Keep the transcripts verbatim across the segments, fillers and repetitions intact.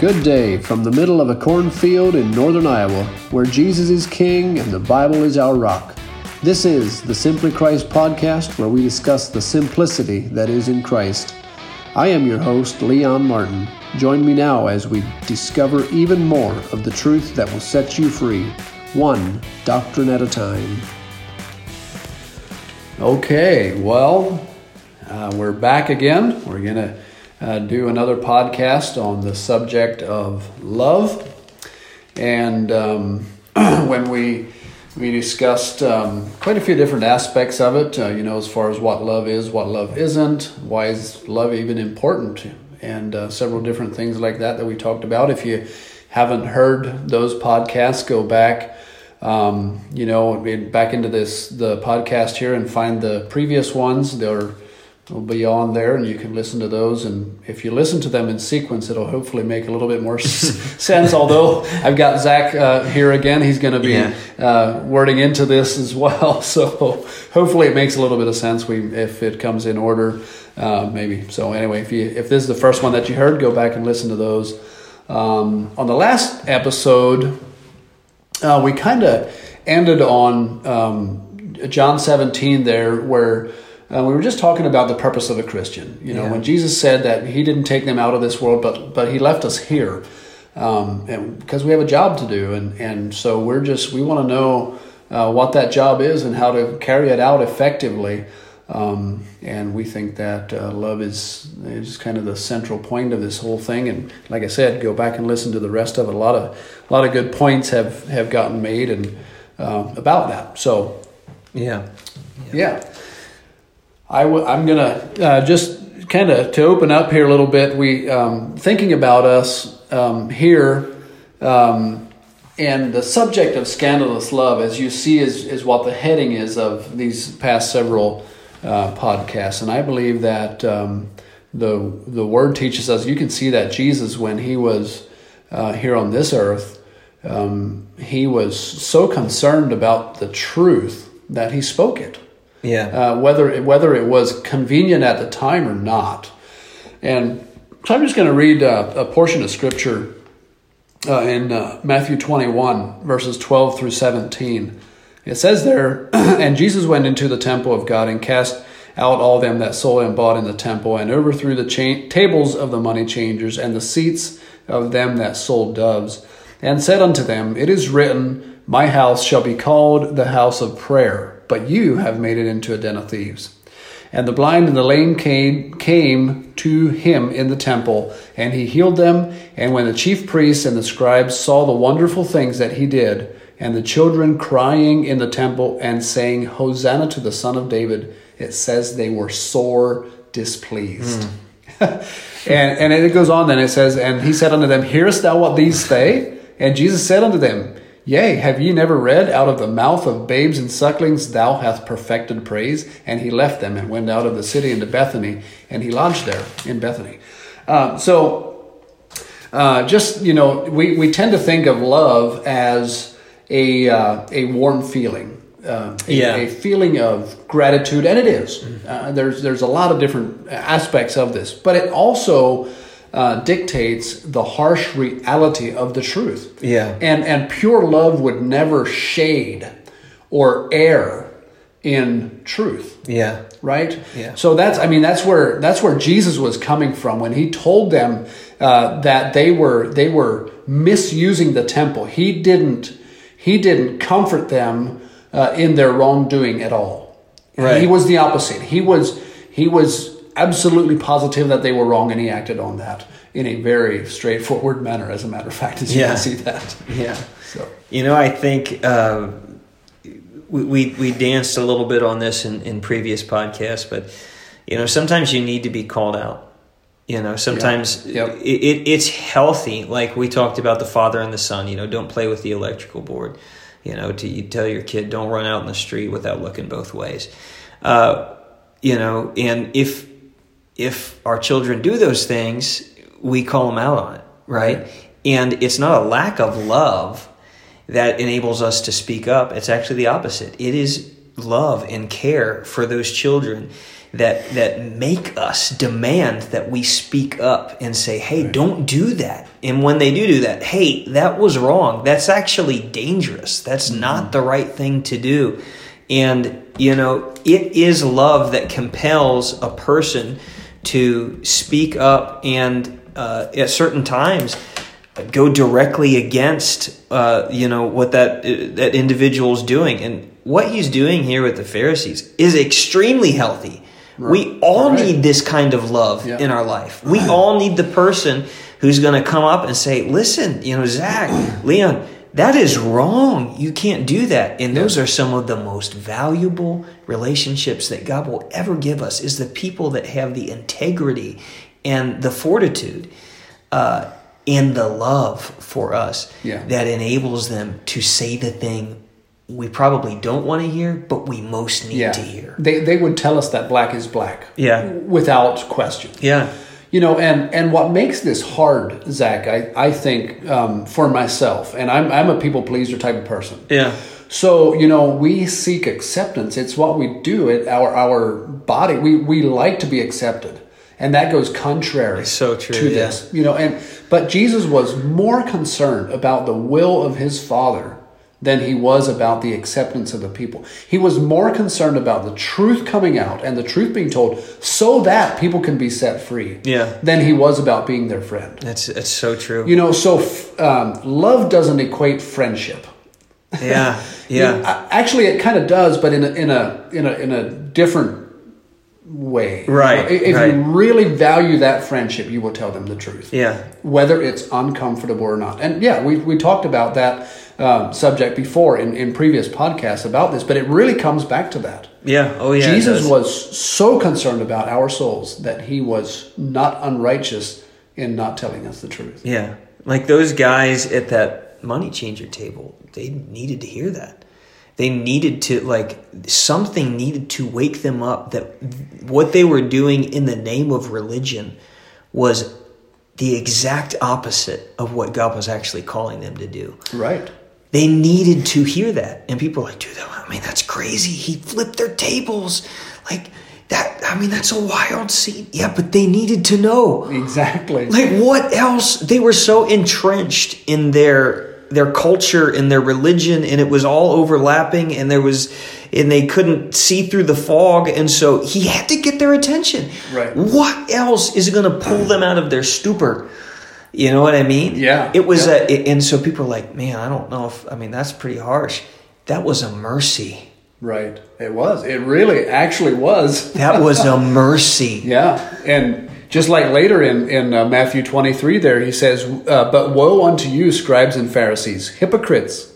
Good day from the middle of a cornfield in northern Iowa, where Jesus is King and the Bible is our rock. This is the Simply Christ podcast, where we discuss the simplicity that is in Christ. I am your host, Leon Martin. Join me now as we discover even more of the truth that will set you free, one doctrine at a time. Okay, well, uh, we're back again. We're going to Uh, do another podcast on the subject of love. And um, when we we discussed um, quite a few different aspects of it, uh, you know, as far as what love is, what love isn't, why is love even important, and uh, several different things like that that we talked about. If you haven't heard those podcasts, go back, um, you know, back into this the podcast here and find the previous ones. They're will be on there, and you can listen to those. And if you listen to them in sequence, it'll hopefully make a little bit more sense, although I've got Zach uh, here again. He's going to be yeah. uh, wording into this as well. So hopefully it makes a little bit of sense we, if it comes in order, uh, maybe. So anyway, if, you, if this is the first one that you heard, go back and listen to those. Um, on the last episode, uh, we kind of ended on um, John seventeen there, where Uh, we were just talking about the purpose of a Christian. You know, yeah. When Jesus said that he didn't take them out of this world, but but he left us here, um, and because we have a job to do, and, and so we're just we want to know uh, what that job is and how to carry it out effectively. Um, and we think that uh, love is is kind of the central point of this whole thing. And like I said, go back and listen to the rest of it. A lot of a lot of good points have, have gotten made and uh, about that. So yeah, yeah. yeah. I w- I'm going to uh, just kind of to open up here a little bit. We um, thinking about us um, here um, and the subject of scandalous love, as you see, is, is what the heading is of these past several uh, podcasts. And I believe that um, the the Word teaches us. You can see that Jesus, when he was uh, here on this earth, um, he was so concerned about the truth that he spoke it. Yeah. Uh, whether whether it was convenient at the time or not. And so I'm just going to read uh, a portion of Scripture uh, in uh, Matthew twenty-one, verses twelve through seventeen. It says there, "And Jesus went into the temple of God and cast out all them that sold and bought in the temple, and overthrew the cha- tables of the money changers and the seats of them that sold doves, and said unto them, It is written, My house shall be called the house of prayer. But you have made it into a den of thieves. And the blind and the lame came, came to him in the temple, and he healed them. And when the chief priests and the scribes saw the wonderful things that he did, and the children crying in the temple and saying, Hosanna to the Son of David, it says they were sore displeased." Mm. and, and it goes on then, it says, "And he said unto them, Hearest thou what these say? And Jesus said unto them, Yea, have ye never read, Out of the mouth of babes and sucklings thou hast perfected praise? And he left them and went out of the city into Bethany, and he lodged there in Bethany." Uh, so, uh, just, you know, we, we tend to think of love as a uh, a warm feeling. Uh, a, yeah. a feeling of gratitude, and it is. Uh, there's, there's a lot of different aspects of this, but it also Uh, dictates the harsh reality of the truth. Yeah. And and pure love would never shade or err in truth. Yeah. Right? Yeah. So that's I mean that's where that's where Jesus was coming from when he told them uh, that they were they were misusing the temple. He didn't he didn't comfort them uh, in their wrongdoing at all. Right. He was the opposite. He was he was absolutely positive that they were wrong, and he acted on that in a very straightforward manner, as a matter of fact, as you yeah. can see that. Yeah. So, you know, I think uh, we, we we danced a little bit on this in, in previous podcasts, but, you know, sometimes you need to be called out. You know, sometimes yeah. yep. it, it it's healthy. Like we talked about the father and the son, you know, don't play with the electrical board. You know, to, you tell your kid, don't run out in the street without looking both ways. Uh, you know, and if... If our children do those things, we call them out on it, right? And it's not a lack of love that enables us to speak up. It's actually the opposite. It is love and care for those children that that make us demand that we speak up and say, hey, right. don't do that. And when they do do that, hey, that was wrong. That's actually dangerous. That's mm-hmm. not the right thing to do. And, you know, it is love that compels a person to speak up and uh, at certain times go directly against, uh, you know, what that that individual's doing. And what he's doing here with the Pharisees is extremely healthy. Right. We all right. need this kind of love yeah. in our life. We right. all need the person who's going to come up and say, listen, you know, Zach, Leon, that is wrong. You can't do that. And those are some of the most valuable relationships that God will ever give us, is the people that have the integrity and the fortitude uh, and the love for us yeah. that enables them to say the thing we probably don't want to hear, but we most need yeah. to hear. They they would tell us that black is black. Yeah. Without question. Yeah. You know, and, and what makes this hard, Zach, I, I think, um, for myself, and I'm I'm a people pleaser type of person. Yeah. So, you know, we seek acceptance. It's what we do. It our our body. We we like to be accepted. And that goes contrary so true, to yeah. this. You know, and but Jesus was more concerned about the will of his Father than he was about the acceptance of the people. He was more concerned about the truth coming out and the truth being told so that people can be set free yeah. than he was about being their friend. That's, that's so true. You know, so um, love doesn't equate friendship. Yeah, yeah. You know, actually, it kind of does, but in a, in a in a in a different way. Right. You know, if right. you really value that friendship, you will tell them the truth. Yeah. Whether it's uncomfortable or not, and yeah, we we talked about that. Um, subject before in, in previous podcasts about this, but it really comes back to that. Yeah. Oh, yeah. Jesus was so concerned about our souls that he was not unrighteous in not telling us the truth. Yeah. Like those guys at that money changer table, they needed to hear that. They needed to, like, something needed to wake them up that what they were doing in the name of religion was the exact opposite of what God was actually calling them to do. Right. They needed to hear that. And people are like, dude, I mean, that's crazy. He flipped their tables. Like, that, I mean, that's a wild scene. Yeah, but they needed to know. Exactly. Like, what else? They were so entrenched in their their culture and their religion, and it was all overlapping, and there was, and they couldn't see through the fog, and so he had to get their attention. Right. What else is going to pull them out of their stupor? You know what I mean? Yeah. It was yeah. a, and so people are like, man, I don't know if, I mean, that's pretty harsh. That was a mercy. Right. It was. It really actually was. That was a mercy. Yeah. And just like later in, in uh, Matthew twenty-three there, he says, uh, but woe unto you, scribes and Pharisees, hypocrites,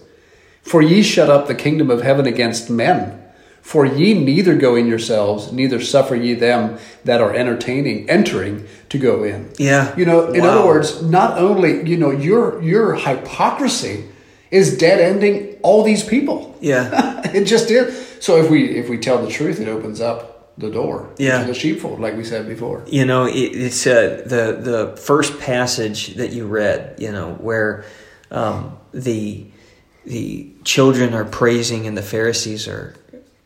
for ye shut up the kingdom of heaven against men. For ye neither go in yourselves, neither suffer ye them that are entertaining, entering to go in. Yeah. You know, in wow. other words, not only, you know, your your hypocrisy is dead-ending all these people. Yeah. It just is. So if we if we tell the truth, it opens up the door yeah. to the sheepfold, like we said before. You know, it, it's uh, the, the first passage that you read, you know, where um, the the children are praising and the Pharisees are...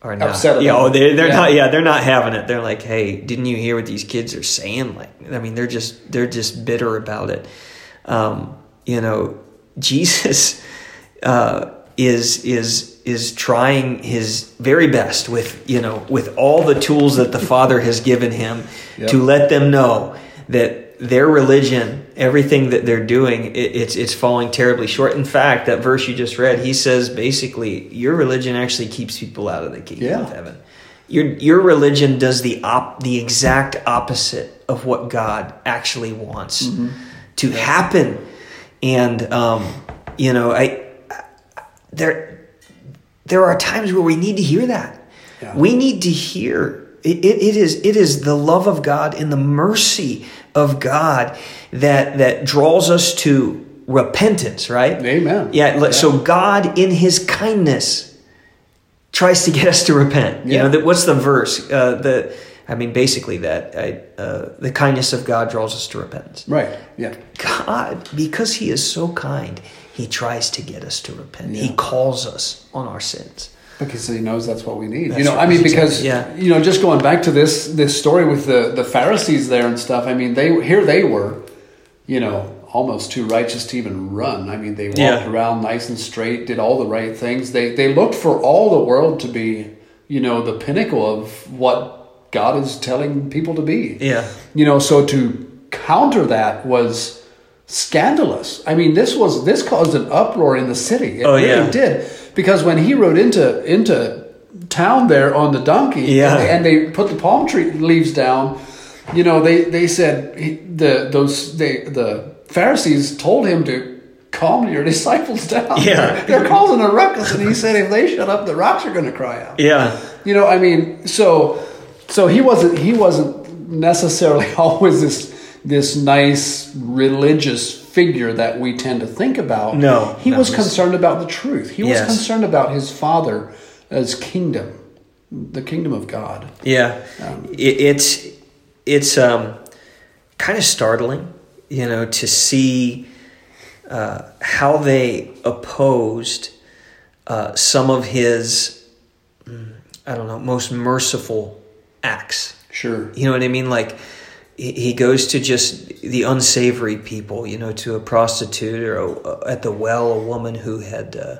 Are not. Upset yeah, oh, they, they're yeah. not. Yeah, they're not having it. They're like, "Hey, didn't you hear what these kids are saying?" Like, I mean, they're just they're just bitter about it. Um, you know, Jesus uh, is is is trying his very best with you know with all the tools that the Father has given him yep. to let them know that their religion, everything that they're doing, it, it's it's falling terribly short. In fact, that verse you just read, he says basically, your religion actually keeps people out of the kingdom yeah. of heaven. Your your religion does the op, the exact opposite of what God actually wants mm-hmm. to happen. And um, you know, I, I there there are times where we need to hear that. Yeah. We need to hear. It, it, it is it is the love of God and the mercy of God that that draws us to repentance, right? Amen. Yeah, yeah. So God, in His kindness, tries to get us to repent. Yeah. You know, that, what's the verse? Uh, the I mean, basically that I, uh, the kindness of God draws us to repentance. Right. Yeah. God, because He is so kind, He tries to get us to repent. Yeah. He calls us on our sins. Because he knows that's what we need. That's you know, right. I mean, because, yeah. you know, just going back to this this story with the, the Pharisees there and stuff, I mean, they here they were, you know, almost too righteous to even run. I mean, they walked yeah. around nice and straight, did all the right things. They they looked for all the world to be, you know, the pinnacle of what God is telling people to be. Yeah. You know, so to counter that was scandalous. I mean, this was this caused an uproar in the city. It oh, really yeah. did. Because when he rode into into town there on the donkey, yeah. and, they, and they put the palm tree leaves down, you know, they they said he, the those they, the Pharisees told him to calm your disciples down. Yeah, they're, they're causing a ruckus, and he said if they shut up, the rocks are going to cry out. Yeah, you know, I mean, so so he wasn't he wasn't necessarily always this this nice religious figure that we tend to think about. No. He no, was concerned about the truth. He yes. was concerned about his father as kingdom, the kingdom of God. Yeah. Um, it, it's it's um, kind of startling, you know, to see uh, how they opposed uh, some of his, I don't know, most merciful acts. Sure. You know what I mean? Like, he goes to just the unsavory people, you know, to a prostitute or a, at the well, a woman who had uh,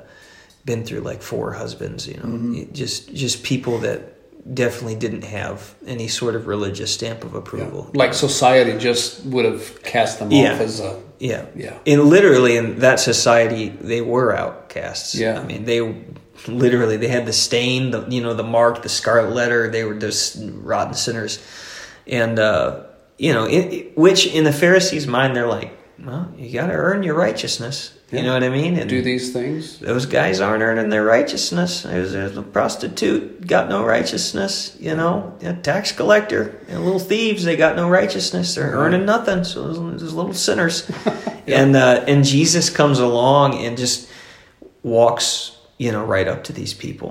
been through like four husbands, you know, mm-hmm. just just people that definitely didn't have any sort of religious stamp of approval. Yeah. Like society just would have cast them yeah. off as a... Yeah. Yeah. And literally in that society, they were outcasts. Yeah. I mean, they... Literally, they had the stain, the you know, the mark, the scarlet letter. They were just rotten sinners. And... uh You know, it, it, which in the Pharisees' mind, they're like, well, you got to earn your righteousness. Yeah. You know what I mean? And do these things. Those guys aren't earning their righteousness. There's, there's a prostitute, got no righteousness, you know. A tax collector, and little thieves, they got no righteousness. They're right. earning nothing, so those, those little sinners. yeah. And uh, and Jesus comes along and just walks, you know, right up to these people.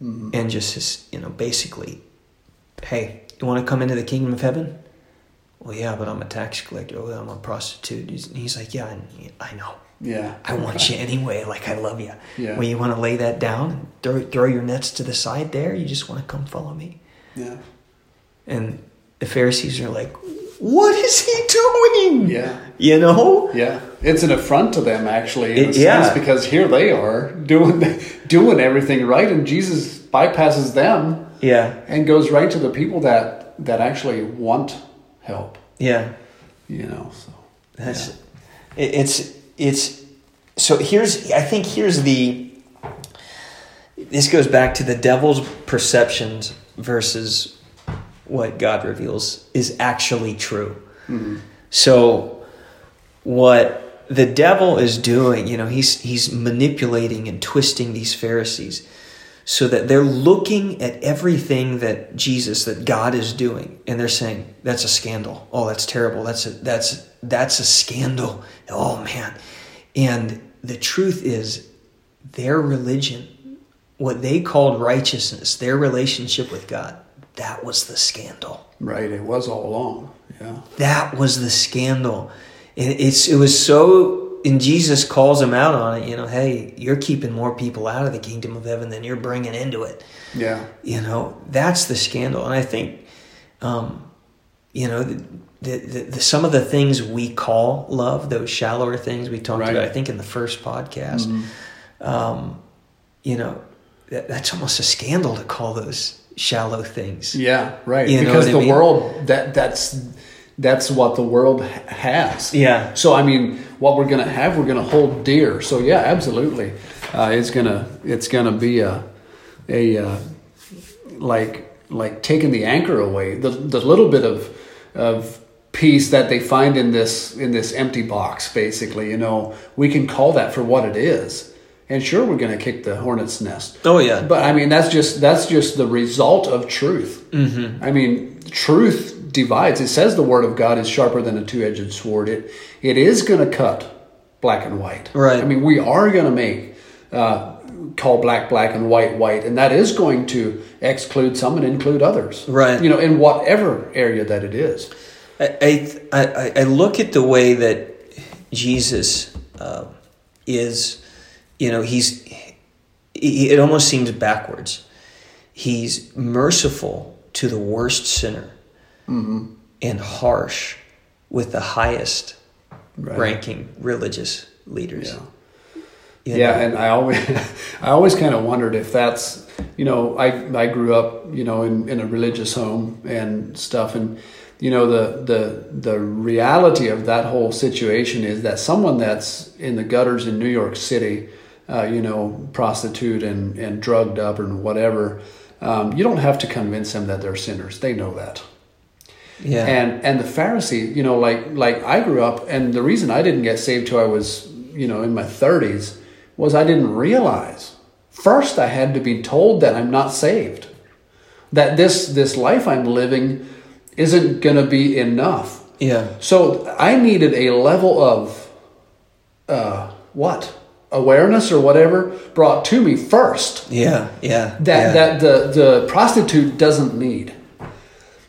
Mm-hmm. And just, you know, basically, hey, you want to come into the kingdom of heaven? Well, yeah, but I'm a tax collector. Oh, I'm a prostitute. And he's like, yeah, I know. Yeah. I want you anyway. Like, I love you. Yeah. Well, you want to lay that down and throw, throw your nets to the side there? You just want to come follow me? Yeah. And the Pharisees are like, what is he doing? Yeah. You know? Yeah. It's an affront to them, actually, in it, a sense, yeah. because here they are doing doing everything right, and Jesus bypasses them yeah. and goes right to the people that, that actually want help. Yeah. You know, so that's yeah. it, it's it's so here's I think here's the this goes back to the devil's perceptions versus what God reveals is actually true. Mm-hmm. So what the devil is doing, you know, he's he's manipulating and twisting these Pharisees so that they're looking at everything that Jesus, that God is doing, and they're saying, that's a scandal. Oh, that's terrible. That's a, that's that's a scandal. Oh, man. And the truth is, their religion, what they called righteousness, their relationship with God, that was the scandal. Right. It was all along. Yeah. That was the scandal. And it's it was so... And Jesus calls him out on it, you know, hey, you're keeping more people out of the kingdom of heaven than you're bringing into it. Yeah. You know, that's the scandal. And I think, um, you know, the, the, the, the, some of the things we call love, those shallower things we talked right. about, I think, in the first podcast, mm-hmm. um, you know, that, that's almost a scandal to call those shallow things. Yeah, right. You because the I mean? world, that that's... That's what the world has. Yeah. So I mean, what we're gonna have, we're gonna hold dear. So yeah, absolutely, uh, it's gonna it's gonna be a a uh, like like taking the anchor away, the the little bit of of peace that they find in this in this empty box, basically. You know, we can call that for what it is, and sure, we're gonna kick the hornet's nest. Oh yeah. But I mean, that's just that's just the result of truth. Mm-hmm. I mean, truth divides. It says the word of God is sharper than a two-edged sword. It it is going to cut black and white. Right. I mean, we are going to make uh, call black black and white white, and that is going to exclude some and include others. Right. You know, in whatever area that it is. I I, I look at the way that Jesus uh, is. You know, he's It almost seems backwards. He's merciful to the worst sinner mm-hmm. and harsh with the highest right. ranking religious leaders. Yeah. You know? Yeah, and I always, I always kind of wondered if that's, you know, I I grew up, you know, in, in a religious home and stuff, and you know the the the reality of that whole situation is that someone that's in the gutters in New York City, uh, you know, prostitute and and drugged up and whatever, um, you don't have to convince them that they're sinners. They know that. Yeah. And and the Pharisee, you know, like like I grew up, and the reason I didn't get saved till I was, you know, in my thirties. Was I didn't realize. First, I had to be told that I'm not saved, that this this life I'm living isn't going to be enough. Yeah. So I needed a level of uh, what awareness or whatever brought to me first. Yeah, yeah. That yeah. that the the prostitute doesn't need,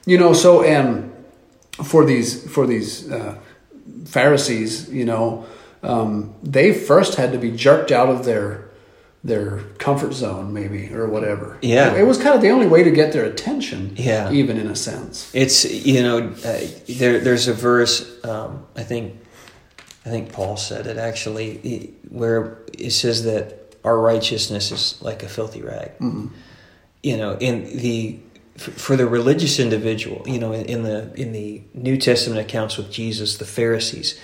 you know. So and for these for these uh, Pharisees, you know. Um, they first had to be jerked out of their their comfort zone, maybe, or whatever. Yeah, it was kind of the only way to get their attention. Yeah, even in a sense, it's you know uh, there there's a verse um, I think I think Paul said it actually where it says that our righteousness is like a filthy rag. Mm-hmm. You know, in the for the religious individual, you know, in the in the New Testament accounts with Jesus, the Pharisees.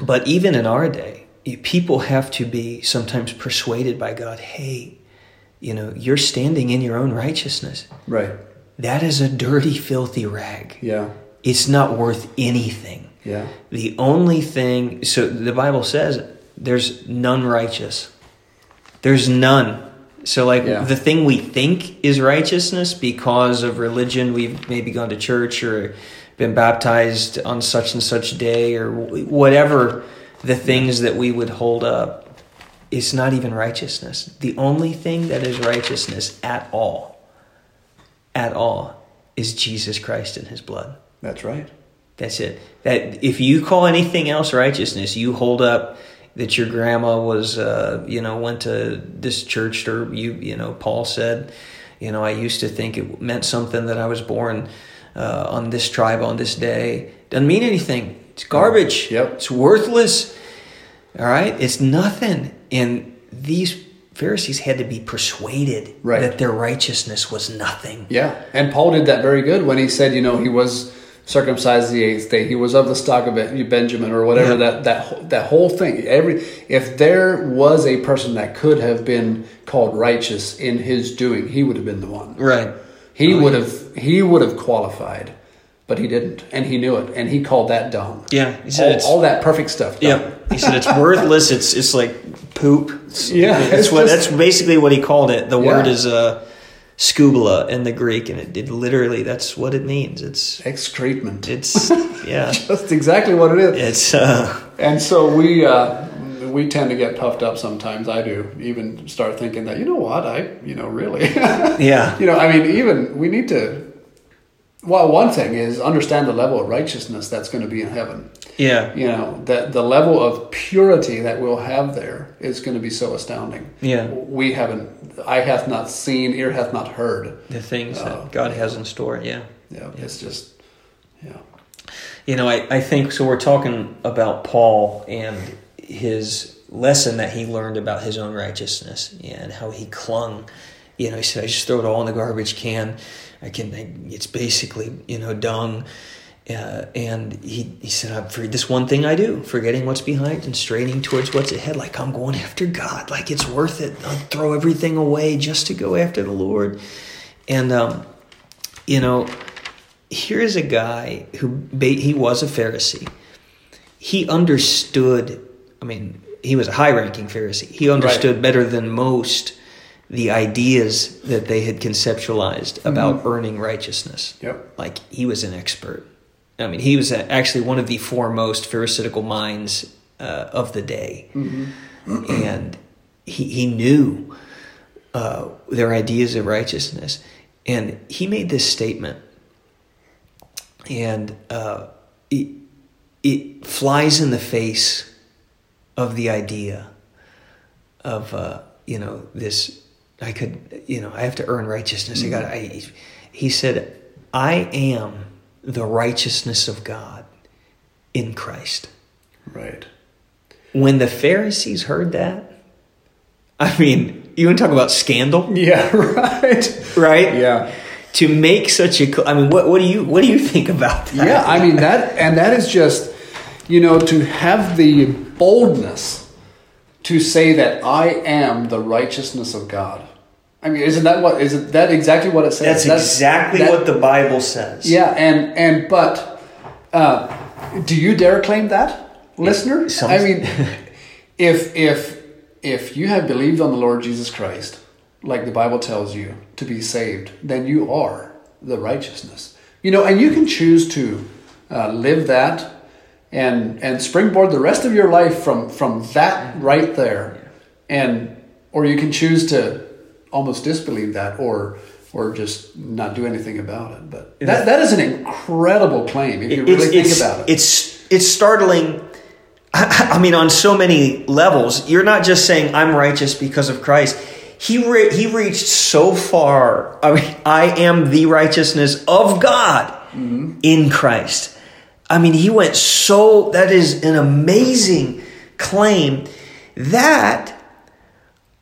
But even in our day, people have to be sometimes persuaded by God, hey, you know, you're standing in your own righteousness. Right. That is a dirty, filthy rag. Yeah. It's not worth anything. Yeah. The only thing, so the Bible says there's none righteous. There's none. So like yeah. the thing we think is righteousness because of religion, we've maybe gone to church or been baptized on such and such day or whatever the things that we would hold up, it's not even righteousness. The only thing that is righteousness at all, at all, is Jesus Christ and his blood. That's right. That's it. That if you call anything else righteousness, you hold up that your grandma was, uh, you know, went to this church or you, you know, Paul said, you know, I used to think it meant something that I was born Uh, on this tribe, on this day, doesn't mean anything. It's garbage. Yep. It's worthless. All right? It's nothing. And these Pharisees had to be persuaded right. that their righteousness was nothing. Yeah. And Paul did that very good when he said, you know, he was circumcised the eighth day. He was of the stock of Benjamin or whatever, yeah. that, that that whole thing. Every If there was a person that could have been called righteous in his doing, he would have been the one. Right. He would have he would have qualified, but he didn't, and he knew it, and he called that dumb. Yeah, he said all, it's, all that perfect stuff. Dumb. Yeah, he said it's worthless. it's it's like poop. It's, yeah, it's it's what, just, that's basically what he called it. The yeah. word is uh, Scubula in the Greek, and it, it literally that's what it means. It's excrement. It's yeah, that's exactly what it is. It's uh, and so we. Uh, We tend to get puffed up sometimes. I do even start thinking that, you know what, I, you know, really. yeah. You know, I mean, even we need to, well, one thing is understand the level of righteousness that's going to be in heaven. Yeah. You know, that the level of purity that we'll have there is going to be so astounding. Yeah. We haven't, eye hath not seen, ear hath not heard. The things uh, that God has in store. Yeah. Yeah. yeah. It's just, yeah. You know, I, I think, so we're talking about Paul and his lesson that he learned about his own righteousness and how he clung. You know, he said, I just throw it all in the garbage can. I can, I, it's basically, you know, dung. Uh, and he, he said, I'm for this one thing I do, forgetting what's behind and straining towards what's ahead. Like I'm going after God, like it's worth it. I'll throw everything away just to go after the Lord. And, um, you know, here's a guy who, he was a Pharisee. He understood I mean, he was a high-ranking Pharisee. He understood right. better than most the ideas that they had conceptualized about mm-hmm. earning righteousness. Yep. Like, he was an expert. I mean, he was actually one of the foremost Pharisaical minds uh, of the day. Mm-hmm. And he, he knew uh, their ideas of righteousness. And he made this statement. And uh, it, it flies in the face of the idea of uh, you know, this, I could, you know, I have to earn righteousness. Mm-hmm. I got. I, he said, I am the righteousness of God in Christ. Right. When the Pharisees heard that, I mean, you want to talk about scandal? Yeah, right. Right? Yeah. To make such a, I mean, what, what do you what do you think about that? Yeah, I mean, that, and that is just, you know, to have the boldness to say that I am the righteousness of God. I mean, isn't that what, isn't that exactly what it says? That's, That's exactly that, what the Bible says. Yeah, and, and but uh, do you dare claim that, listener? Some, I mean, if if if you have believed on the Lord Jesus Christ, like the Bible tells you, to be saved, then you are the righteousness. You know, and you can choose to uh, live that and and springboard the rest of your life from, from that right there. And or you can choose to almost disbelieve that, or or just not do anything about it. But that that is an incredible claim if you it's, really think about it. It's it's startling. I, I mean, on so many levels. You're not just saying I'm righteous because of Christ. He re- he reached so far. I mean, I am the righteousness of God mm-hmm. in Christ. I mean, he went so, that is an amazing claim that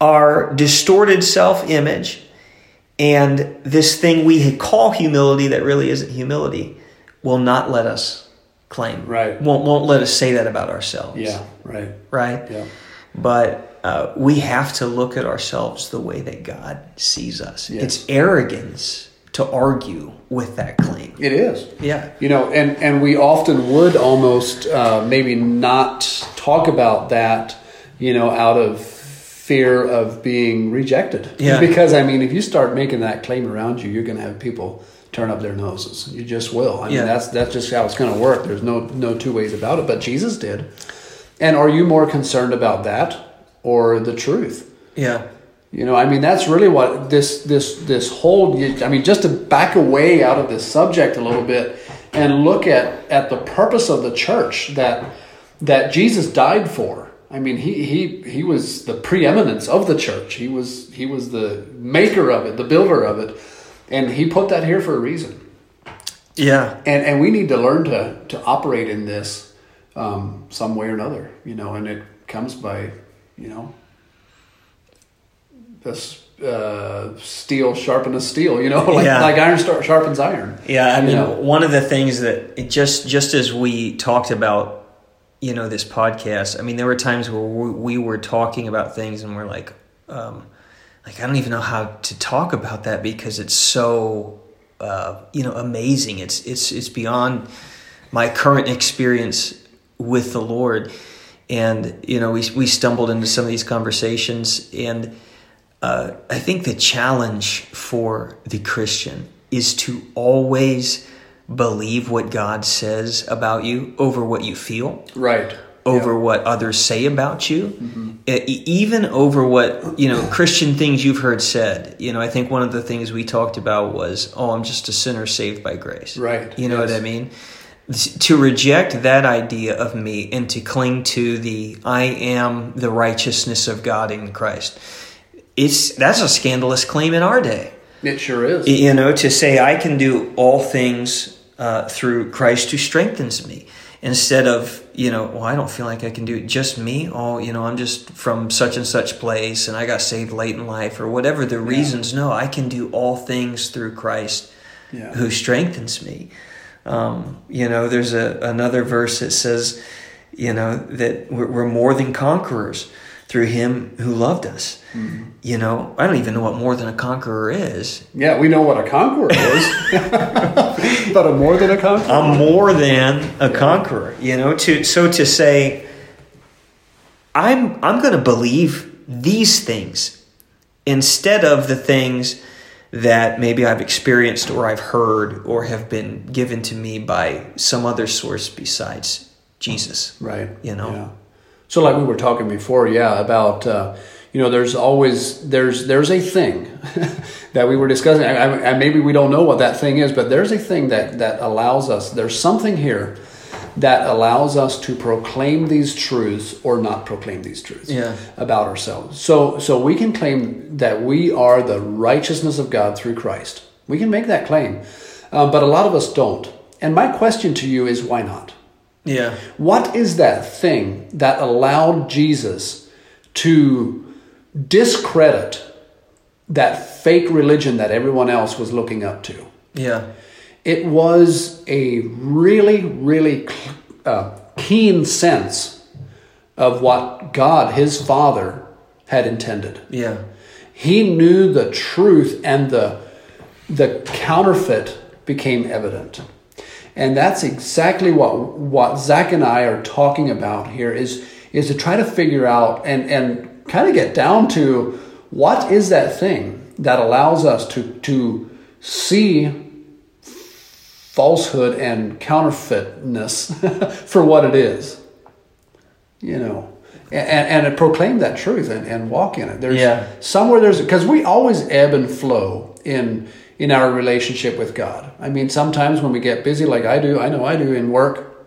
our distorted self-image and this thing we call humility that really isn't humility will not let us claim. Right. Won't, won't let us say that about ourselves. Yeah, right. Right? Yeah. But uh, we have to look at ourselves the way that God sees us. Yes. It's arrogance to argue with that claim. It is. Yeah. You know, and, and we often would almost uh, maybe not talk about that, you know, out of fear of being rejected. Yeah. Because, I mean, if you start making that claim around you, you're going to have people turn up their noses. You just will. I yeah. mean, that's that's just how it's going to work. There's no, no two ways about it. But Jesus did. And are you more concerned about that or the truth? Yeah. You know, I mean, that's really what this this this whole, I mean, just to back away out of this subject a little bit and look at, at the purpose of the church that that Jesus died for. I mean, he he he was the preeminence of the church. He was he was the maker of it, the builder of it, and he put that here for a reason. Yeah. And and we need to learn to to operate in this um, some way or another, you know, and it comes by, you know, Uh, steel sharpens steel, you know, like, yeah. like iron star- sharpens iron. Yeah, I mean, know? one of the things that it just just as we talked about, you know, this podcast. I mean, there were times where we, we were talking about things, and we're like, um, like I don't even know how to talk about that because it's so, uh, you know, amazing. It's it's it's beyond my current experience with the Lord, and you know, we we stumbled into some of these conversations and. Uh, I think the challenge for the Christian is to always believe what God says about you over what you feel, right? Over yeah. what others say about you, mm-hmm. even over what, you know, Christian things you've heard said. You know, I think one of the things we talked about was, "Oh, I'm just a sinner saved by grace," right? You know yes. what I mean? To reject that idea of me and to cling to the "I am the righteousness of God in Christ." It's that's a scandalous claim in our day. It sure is. You know, to say I can do all things uh, through Christ who strengthens me, instead of, you know, well, I don't feel like I can do it. Just me. Oh, you know, I'm just from such and such place, and I got saved late in life, or whatever the yeah. reasons. No, I can do all things through Christ yeah. who strengthens me. Um, you know, there's a another verse that says, you know, that we're, we're more than conquerors through him who loved us. Mm-hmm. You know, I don't even know what more than a conqueror is. Yeah, we know what a conqueror is. But a more than a conqueror? I'm more than a yeah. conqueror, you know. To so to say, I'm I'm going to believe these things instead of the things that maybe I've experienced or I've heard or have been given to me by some other source besides Jesus. Right. You know. Yeah. So like we were talking before, yeah, about, uh, you know, there's always, there's there's a thing that we were discussing. I, I, maybe we don't know what that thing is, but there's a thing that, that allows us, there's something here that allows us to proclaim these truths or not proclaim these truths yeah. about ourselves. So, so we can claim that we are the righteousness of God through Christ. We can make that claim, uh, but a lot of us don't. And my question to you is, why not? Yeah. What is that thing that allowed Jesus to discredit that fake religion that everyone else was looking up to? Yeah. It was a really, really uh, keen sense of what God, his Father, had intended. Yeah. He knew the truth, and the the counterfeit became evident. And that's exactly what what Zach and I are talking about here, is is to try to figure out and, and kind of get down to, what is that thing that allows us to to see falsehood and counterfeitness for what it is, you know, and, and proclaim that truth and, and walk in it. There's yeah. somewhere there's, because we always ebb and flow in in our relationship with God. I mean, sometimes when we get busy, like I do, I know I do in work,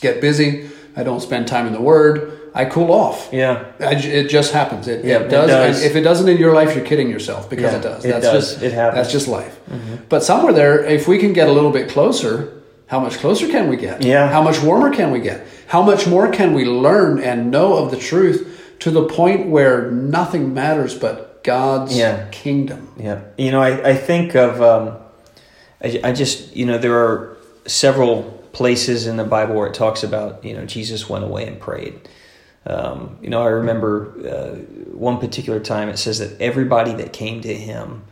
get busy, I don't spend time in the Word, I cool off. Yeah. I, it just happens. It, yeah, it, does. it does. If it doesn't in your life, you're kidding yourself, because yeah, it does. It that's does. Just, it happens. That's just life. Mm-hmm. But somewhere there, if we can get a little bit closer, how much closer can we get? Yeah. How much warmer can we get? How much more can we learn and know of the truth to the point where nothing matters but God's yeah. kingdom? Yeah. You know, I, I think of, um, I, I just, you know, there are several places in the Bible where it talks about, you know, Jesus went away and prayed. Um, you know, I remember uh, one particular time it says that everybody that came to him,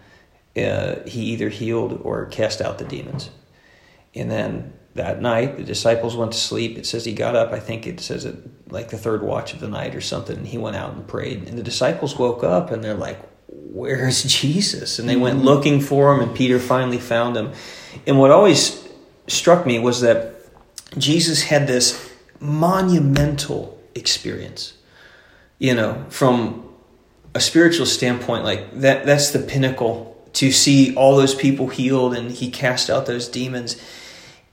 uh, he either healed or cast out the demons. And then that night, the disciples went to sleep. It says he got up, I think it says it like the third watch of the night or something, and he went out and prayed. And the disciples woke up and they're like, where's Jesus? And they went looking for him, and Peter finally found him. And what always struck me was that Jesus had this monumental experience, you know, from a spiritual standpoint, like that, that's the pinnacle, to see all those people healed and he cast out those demons.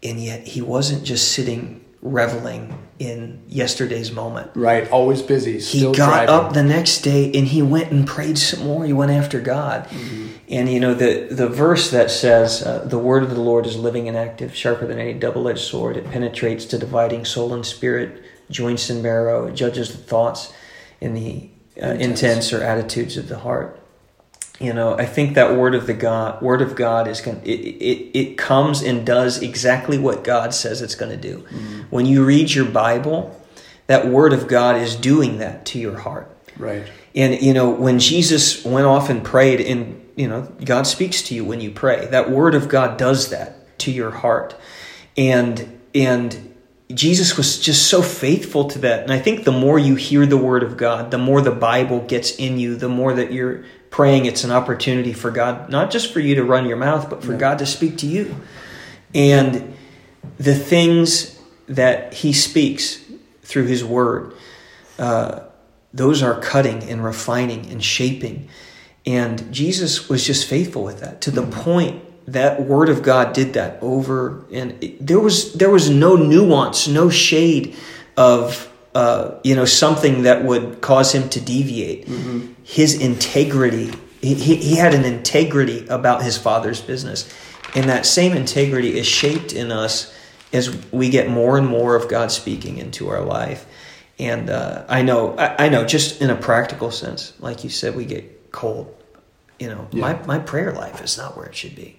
And yet he wasn't just sitting reveling in yesterday's moment. Right. Always busy. Still he got driving. Up the next day and he went and prayed some more. He went after God. Mm-hmm. And you know, the, the verse that says, uh, the word of the Lord is living and active, sharper than any double-edged sword. It penetrates to dividing soul and spirit, joints and marrow. It judges the thoughts and the uh, intents or attitudes of the heart. You know, I think that word of the God, word of God is going. It, it it comes and does exactly what God says it's going to do. Mm-hmm. When you read your Bible, that word of God is doing that to your heart. Right. And you know, when Jesus went off and prayed, and you know, God speaks to you when you pray. That word of God does that to your heart, and and. Jesus was just so faithful to that. And I think the more you hear the word of God, the more the Bible gets in you, the more that you're praying, it's an opportunity for God, not just for you to run your mouth, but for yeah. God to speak to you. And the things that he speaks through his word, uh, those are cutting and refining and shaping. And Jesus was just faithful with that to the mm-hmm. point that word of God did that over, and it, there was there was no nuance, no shade of uh, you know something that would cause him to deviate. Mm-hmm. His integrity, he, he had an integrity about his Father's business, and that same integrity is shaped in us as we get more and more of God speaking into our life. And uh, I know, I, I know, just in a practical sense, like you said, we get cold. You know, yeah. my my prayer life is not where it should be.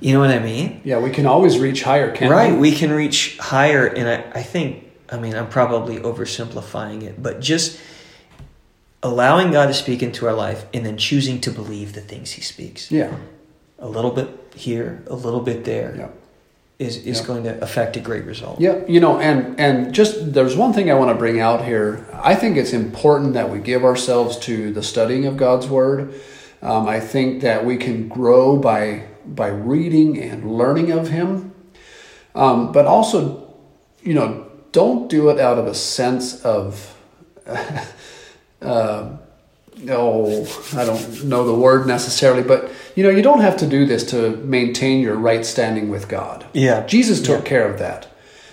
You know what I mean? Yeah, we can always reach higher, can't we? Right, we can reach higher. And I, I think, I mean, I'm probably oversimplifying it, but just allowing God to speak into our life and then choosing to believe the things he speaks. Yeah. A little bit here, a little bit there yeah. is, is yeah. going to affect a great result. Yeah, you know, and, and just there's one thing I want to bring out here. I think it's important that we give ourselves to the studying of God's Word. Um, I think that we can grow by... by reading and learning of him. Um, but also, you know, don't do it out of a sense of, uh, uh, oh, I don't know the word necessarily, but, you know, you don't have to do this to maintain your right standing with God. Yeah. Jesus took yeah. care of that.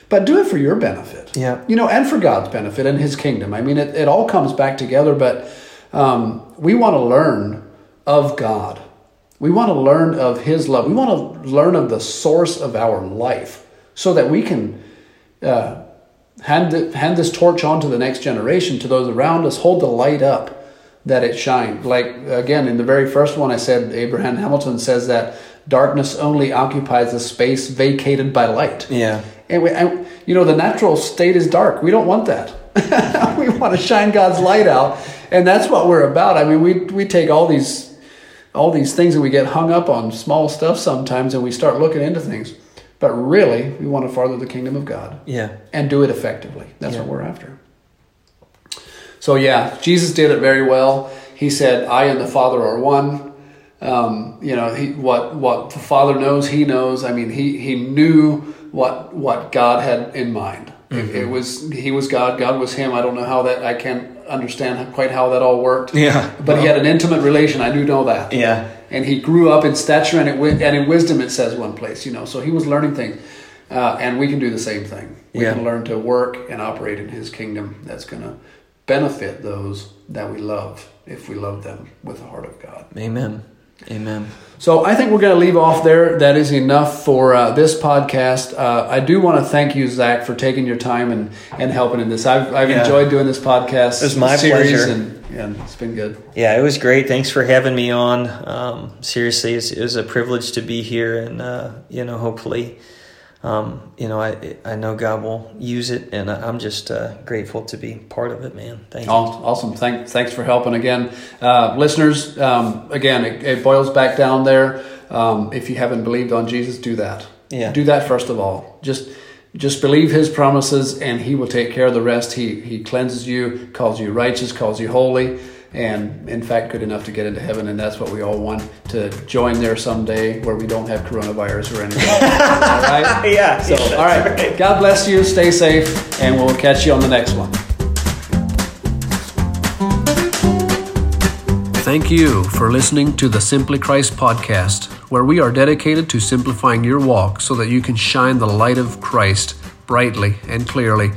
But do it for your benefit, yeah. You know, and for God's benefit and His kingdom. I mean, it, it all comes back together, but um, we want to learn of God. We want to learn of His love. We want to learn of the source of our life so that we can uh, hand, the, hand this torch on to the next generation, to those around us, hold the light up that it shines. Like, again, in the very first one I said, Abraham Hamilton says that darkness only occupies the space vacated by light. Yeah. And, we, and you know, the natural state is dark. We don't want that. We want to shine God's light out, and that's what we're about. I mean, we we take all these all these things and we get hung up on small stuff sometimes, and we start looking into things. But really, we want to further the kingdom of God. Yeah. And do it effectively. That's yeah. what we're after. So yeah, Jesus did it very well. He said, "I and the Father are one." Um, you know, he, what what the Father knows, He knows. I mean, he he knew. What what God had in mind. Mm-hmm. It, it was He was God, God was Him. I don't know how that, I can't understand quite how that all worked. Yeah, but well. He had an intimate relation. I do know that. Yeah, and He grew up in stature and it, and in wisdom. It says one place, you know. So He was learning things, uh, and we can do the same thing. We yeah. can learn to work and operate in His kingdom. That's going to benefit those that we love if we love them with the heart of God. Amen. Amen. So I think we're going to leave off there. That is enough for uh, this podcast. Uh, I do want to thank you, Zach, for taking your time and, and helping in this. I've, I've yeah. enjoyed doing this podcast. It was my pleasure. And, and it's been good. Yeah, it was great. Thanks for having me on. Um, seriously, it's, it was a privilege to be here. And, uh, you know, hopefully, um, you know, I I know God will use it. And I'm just uh, grateful to be part of it, man. Thank you. Awesome. Thank, thanks for helping again. Uh, listeners, um, again, it, it boils back down there. Um, if you haven't believed on Jesus, do that. Yeah. Do that first of all. Just just believe His promises and He will take care of the rest. He, he cleanses you, calls you righteous, calls you holy. And in fact, good enough to get into heaven, and that's what we all want, to join there someday where we don't have coronavirus or anything. All right? Yeah. So, all right. right. God bless you. Stay safe, and we'll catch you on the next one. Thank you for listening to the Simply Christ podcast, where we are dedicated to simplifying your walk so that you can shine the light of Christ brightly and clearly,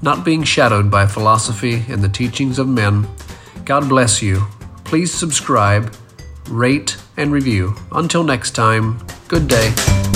not being shadowed by philosophy and the teachings of men. God bless you. Please subscribe, rate, and review. Until next time, good day.